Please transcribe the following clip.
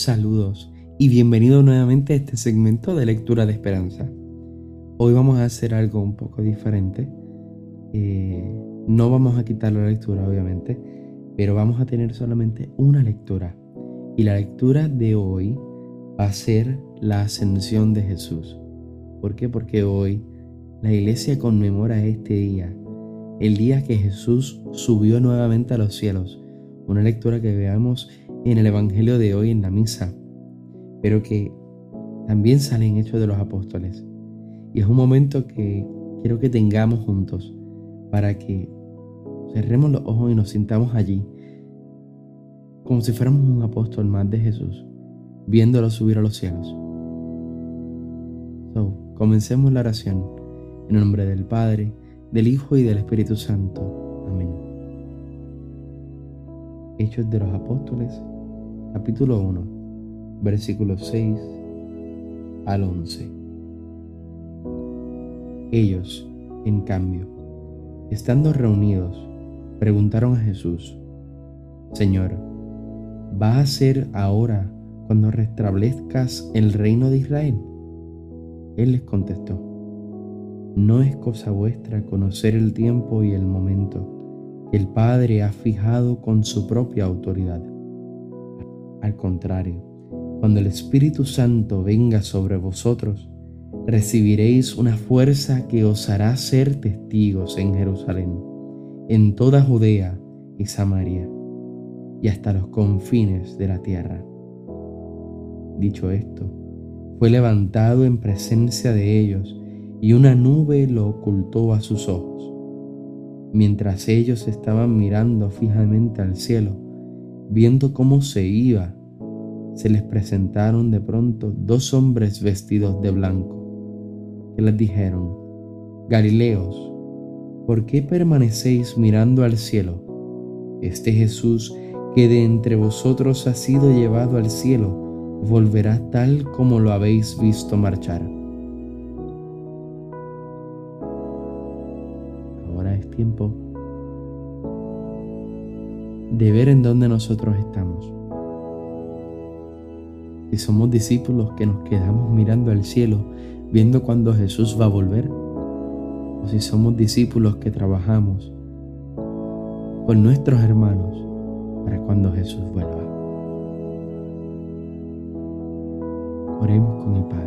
Saludos y bienvenidos nuevamente a este segmento de Lectura de Esperanza. Hoy vamos a hacer algo un poco diferente. No vamos a quitar la lectura, obviamente, pero vamos a tener solamente una lectura. Y la lectura de hoy va a ser la ascensión de Jesús. ¿Por qué? Porque hoy la iglesia conmemora este día, el día que Jesús subió nuevamente a los cielos. Una lectura que veamos en el Evangelio de hoy en la misa, pero que también sale en Hechos de los Apóstoles. Y es un momento que quiero que tengamos juntos para que cerremos los ojos y nos sintamos allí, como si fuéramos un apóstol más de Jesús, viéndolo subir a los cielos. Comencemos la oración en el nombre del Padre, del Hijo y del Espíritu Santo. Amén. Hechos de los Apóstoles, capítulo 1, versículos 6 al 11. Ellos, en cambio, estando reunidos, preguntaron a Jesús: Señor, ¿va a ser ahora cuando restablezcas el reino de Israel? Él les contestó: No es cosa vuestra conocer el tiempo y el momento que el Padre ha fijado con su propia autoridad. Al contrario, cuando el Espíritu Santo venga sobre vosotros, recibiréis una fuerza que os hará ser testigos en Jerusalén, en toda Judea y Samaria, y hasta los confines de la tierra. Dicho esto, fue levantado en presencia de ellos, y una nube lo ocultó a sus ojos. Mientras ellos estaban mirando fijamente al cielo, viendo cómo se iba, se les presentaron de pronto dos hombres vestidos de blanco, que les dijeron: Galileos, ¿por qué permanecéis mirando al cielo? Este Jesús que de entre vosotros ha sido llevado al cielo, volverá tal como lo habéis visto marchar. Ahora es tiempo de ver en dónde nosotros estamos. Si somos discípulos que nos quedamos mirando al cielo, viendo cuándo Jesús va a volver, o si somos discípulos que trabajamos con nuestros hermanos para cuando Jesús vuelva. Oremos con el Padre.